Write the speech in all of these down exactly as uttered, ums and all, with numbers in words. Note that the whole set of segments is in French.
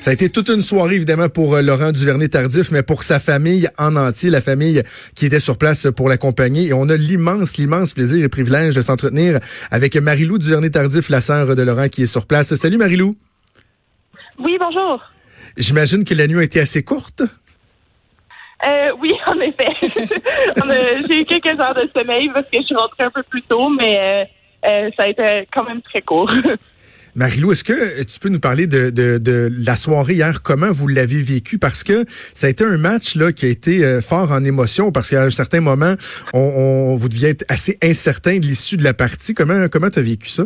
Ça a été toute une soirée, évidemment, pour Laurent Duvernay-Tardif, mais pour sa famille en entier, la famille qui était sur place pour l'accompagner. Et on a l'immense, l'immense plaisir et privilège de s'entretenir avec Marie-Lou Duvernay-Tardif, la sœur de Laurent qui est sur place. Salut Marie-Lou. Oui, bonjour. J'imagine que la nuit a été assez courte. Euh, oui, en effet. J'ai eu quelques heures de sommeil parce que je suis rentrée un peu plus tôt, mais euh, euh, ça a été quand même très court. Marie-Lou, est-ce que tu peux nous parler de, de, de la soirée hier? Comment vous l'avez vécu? Parce que ça a été un match là qui a été fort en émotion, parce qu'à un certain moment, on, on vous deviez être assez incertain de l'issue de la partie. Comment comment tu as vécu ça?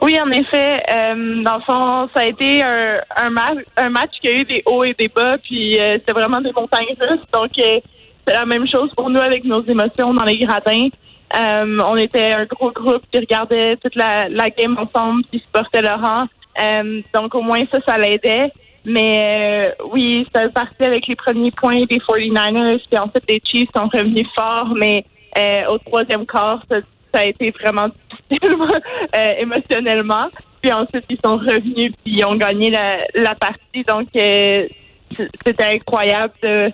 Oui, en effet. Euh, dans le fond, ça a été un, un, match, un match qui a eu des hauts et des bas, puis euh, c'était vraiment des montagnes russes. Donc, euh, c'est la même chose pour nous avec nos émotions dans les gradins. Euh, on était un gros groupe qui regardait toute la, la game ensemble, qui supportait Laurent. Euh, donc, au moins, ça, ça l'aidait. Mais euh, oui, ça partait avec les premiers points des forty-niners. Puis ensuite, les Chiefs sont revenus forts. Mais euh, au troisième quart, ça, ça a été vraiment difficile euh, émotionnellement. Puis ensuite, ils sont revenus puis ils ont gagné la, la partie. Donc, euh, c'était incroyable de...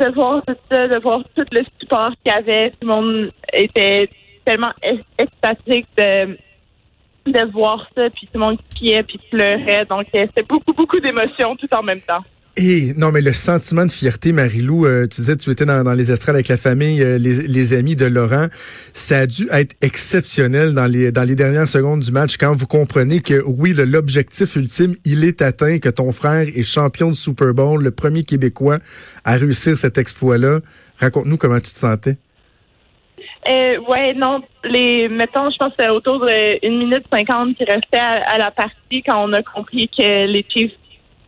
de voir tout ça, de voir tout le support qu'il y avait. Tout le monde était tellement extatique de, de voir ça, puis tout le monde criait, puis pleurait. Donc, c'était beaucoup, beaucoup d'émotions tout en même temps. Et non, mais le sentiment de fierté, Marie-Lou, euh, tu disais tu étais dans, dans les estrades avec la famille, euh, les, les amis de Laurent, ça a dû être exceptionnel dans les dans les dernières secondes du match, quand vous comprenez que oui, le, l'objectif ultime, il est atteint, que ton frère est champion de Super Bowl, le premier Québécois à réussir cet exploit-là. Raconte-nous comment tu te sentais. Euh, ouais, non, les mettons, je pense que c'était autour de une minute cinquante qui restait à, à la partie quand on a compris que les Chiefs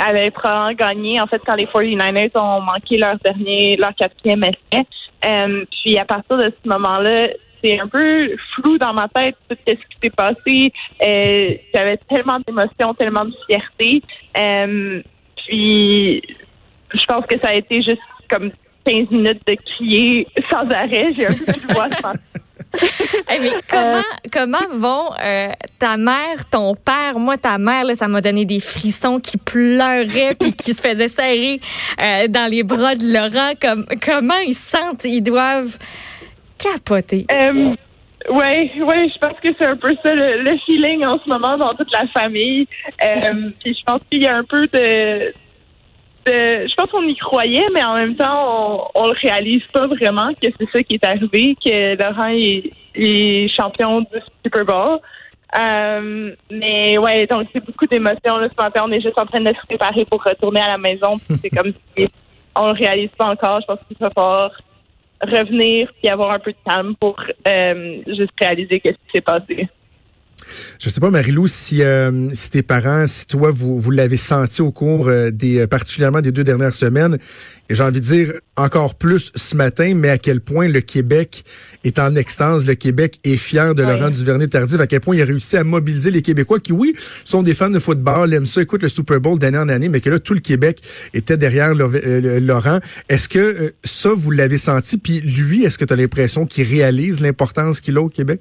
avaient probablement gagné, en fait, quand les forty-niners ont manqué leur dernier, leur quatrième essai. Euh, puis, à partir de ce moment-là, c'est un peu flou dans ma tête tout ce qui s'est passé. Euh, j'avais tellement d'émotions, tellement de fierté. Euh, puis, je pense que ça a été juste comme quinze minutes de crier sans arrêt. J'ai un peu de voix sans... Hey, mais comment euh, comment vont euh, ta mère, ton père? Moi, ta mère, là, ça m'a donné des frissons, qui pleuraient puis qui se faisaient serrer euh, dans les bras de Laurent. Comme, comment ils sentent? Ils doivent capoter. Euh, oui, ouais, je pense que c'est un peu ça le, le feeling en ce moment dans toute la famille. Euh, puis je pense qu'il y a un peu de... De, je pense qu'on y croyait, mais en même temps, on, on le réalise pas vraiment que c'est ça qui est arrivé, que Laurent est, est champion du Super Bowl. Euh, mais ouais, donc c'est beaucoup d'émotions. Là, ce matin, on est juste en train de se préparer pour retourner à la maison. Puis c'est comme si on le réalise pas encore. Je pense qu'il va falloir revenir puis avoir un peu de calme pour euh, juste réaliser ce qui s'est passé. Je sais pas, Marie-Lou, si, euh, si tes parents, si toi, vous, vous l'avez senti au cours euh, des, particulièrement des deux dernières semaines, et j'ai envie de dire encore plus ce matin, mais à quel point le Québec est en extase, le Québec est fier de Laurent oui. Duvernay-Tardif, à quel point il a réussi à mobiliser les Québécois qui, oui, sont des fans de football, aiment ça, écoutent le Super Bowl d'année en année, mais que là, tout le Québec était derrière le, euh, le, Laurent. Est-ce que euh, ça, vous l'avez senti? Puis lui, est-ce que tu as l'impression qu'il réalise l'importance qu'il a au Québec?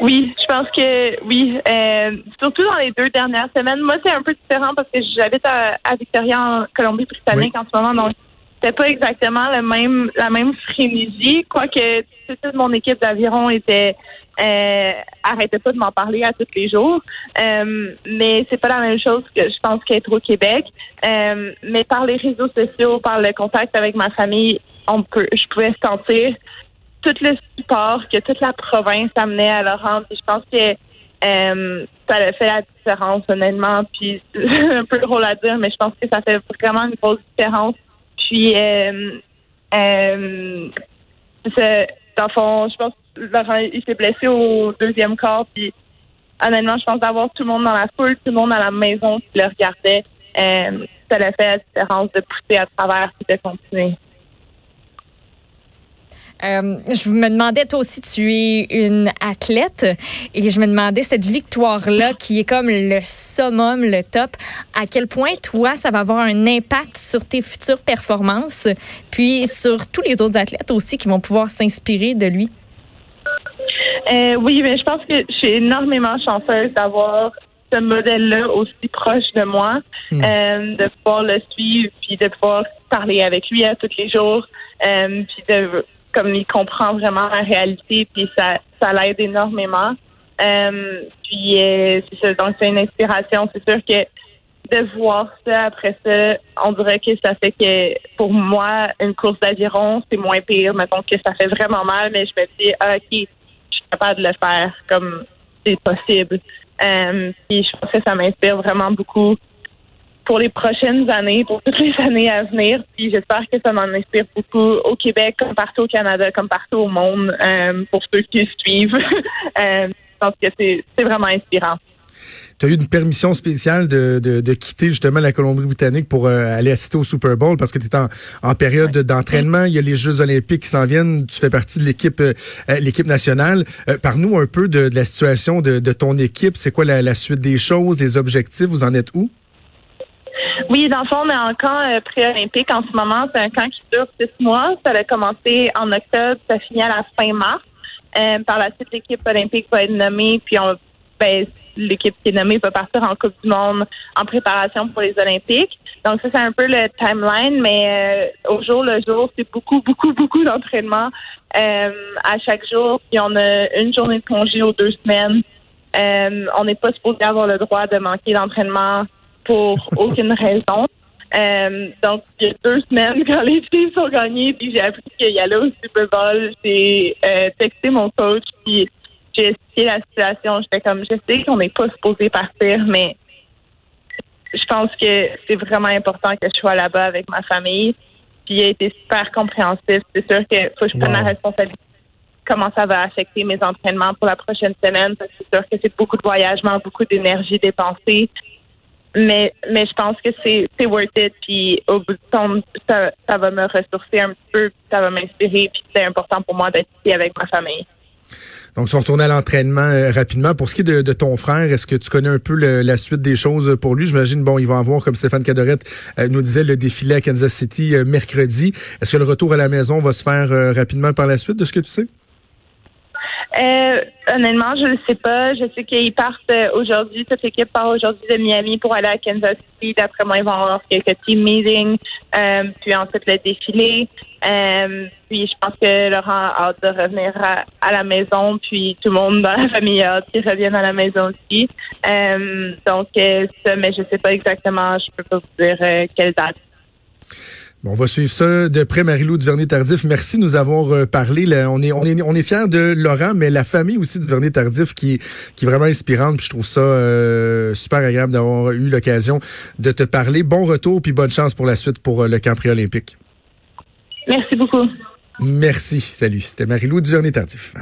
Oui, je pense que oui. Euh, surtout dans les deux dernières semaines. Moi, c'est un peu différent parce que j'habite à, à Victoria, en Colombie-Britannique, oui. en ce moment. Donc, c'était pas exactement le même, la même frénésie. Quoique, toute mon équipe d'aviron était, euh, arrêtait pas de m'en parler à tous les jours. Euh, mais c'est pas la même chose que je pense qu'être au Québec. Euh, mais par les réseaux sociaux, par le contact avec ma famille, on peut, je pouvais sentir tout le support que toute la province amenait à Laurent. Puis je pense que euh, ça a fait la différence, honnêtement. Puis c'est un peu drôle à dire, mais je pense que ça fait vraiment une grosse différence. Puis, euh, euh, c'est, dans le fond, je pense que Laurent, il s'est blessé au deuxième quart. Puis, honnêtement, je pense d'avoir tout le monde dans la foule, tout le monde à la maison qui le regardait. euh, ça l'a fait la différence de pousser à travers et de continuer. Euh, je me demandais, toi aussi, tu es une athlète, et je me demandais cette victoire-là qui est comme le summum, le top, à quel point, toi, ça va avoir un impact sur tes futures performances, puis sur tous les autres athlètes aussi qui vont pouvoir s'inspirer de lui? Euh, oui, mais je pense que je suis énormément chanceuse d'avoir ce modèle-là aussi proche de moi, mmh. euh, de pouvoir le suivre, puis de pouvoir parler avec lui à tous les jours, euh, puis de... comme il comprend vraiment la réalité, puis ça, ça l'aide énormément. Euh, puis euh, c'est ça, donc c'est une inspiration. C'est sûr que de voir ça après ça, on dirait que ça fait que pour moi, une course d'aviron, c'est moins pire. Mettons que ça fait vraiment mal, mais je me dis, ah, OK, je suis capable de le faire comme c'est possible. Euh, puis je pense que ça m'inspire vraiment beaucoup pour les prochaines années, pour toutes les années à venir. Puis j'espère que ça m'en inspire beaucoup au Québec, comme partout au Canada, comme partout au monde, euh, pour ceux qui suivent. euh, je pense que c'est, c'est vraiment inspirant. Tu as eu une permission spéciale de, de, de quitter justement la Colombie-Britannique pour euh, aller assister au Super Bowl parce que tu es en, en période d'entraînement. Il y a les Jeux olympiques qui s'en viennent. Tu fais partie de l'équipe euh, l'équipe nationale. Euh, Parle-nous un peu de, de la situation de, de ton équipe. C'est quoi la, la suite des choses, les objectifs? Vous en êtes où? Oui, dans le fond, on est en camp euh, pré-olympique en ce moment. C'est un camp qui dure six mois. Ça a commencé en octobre, ça finit à la fin mars. Euh, par la suite, l'équipe olympique va être nommée, puis on, ben, l'équipe qui est nommée va partir en Coupe du monde en préparation pour les Olympiques. Donc ça, c'est un peu le timeline, mais euh, au jour le jour, c'est beaucoup, beaucoup, beaucoup d'entraînement euh, à chaque jour. Puis on a une journée de congé aux deux semaines. Euh, on n'est pas supposé avoir le droit de manquer d'entraînement pour aucune raison. Euh, donc, il y a deux semaines, quand les filles sont gagnées, puis j'ai appris qu'il y allait au Super Bowl, j'ai euh, texté mon coach, puis j'ai expliqué la situation. J'étais comme, je sais qu'on n'est pas supposé partir, mais je pense que c'est vraiment important que je sois là-bas avec ma famille. Puis il a été super compréhensif. C'est sûr que faut que je prenne wow. la responsabilité comment ça va affecter mes entraînements pour la prochaine semaine, parce que c'est sûr que c'est beaucoup de voyagement, beaucoup d'énergie dépensée. Mais mais je pense que c'est c'est worth it, puis au bout du compte, ça, ça va me ressourcer un petit peu, puis ça va m'inspirer, puis c'est important pour moi d'être ici avec ma famille. Donc, si on retourne à l'entraînement euh, rapidement, pour ce qui est de, de ton frère, est-ce que tu connais un peu le, la suite des choses pour lui? J'imagine, bon, il va avoir, comme Stéphane Cadorette euh, nous disait, le défilé à Kansas City euh, mercredi. Est-ce que le retour à la maison va se faire euh, rapidement par la suite, de ce que tu sais? Euh, honnêtement, je ne sais pas. Je sais qu'ils partent aujourd'hui. Toute l'équipe part aujourd'hui de Miami pour aller à Kansas City. D'après moi, ils vont avoir quelques team meetings, euh, puis ensuite le défilé. Euh, puis je pense que Laurent a hâte de revenir à, à la maison. Puis tout le monde dans la famille a hâte qu'ils reviennent à la maison aussi. Euh, donc, euh, ça, mais je ne sais pas exactement. Je peux pas vous dire euh, quelle date. Bon, on va suivre ça de près, Marie-Lou Duvernay-Tardif. Merci de nous avoir parlé. Là, on est, on est, on est fiers de Laurent, mais la famille aussi de Duvernay-Tardif qui, qui est vraiment inspirante. Puis je trouve ça euh, super agréable d'avoir eu l'occasion de te parler. Bon retour, puis bonne chance pour la suite pour le camp pré-olympique. Merci beaucoup. Merci. Salut. C'était Marie-Lou Duvernay-Tardif.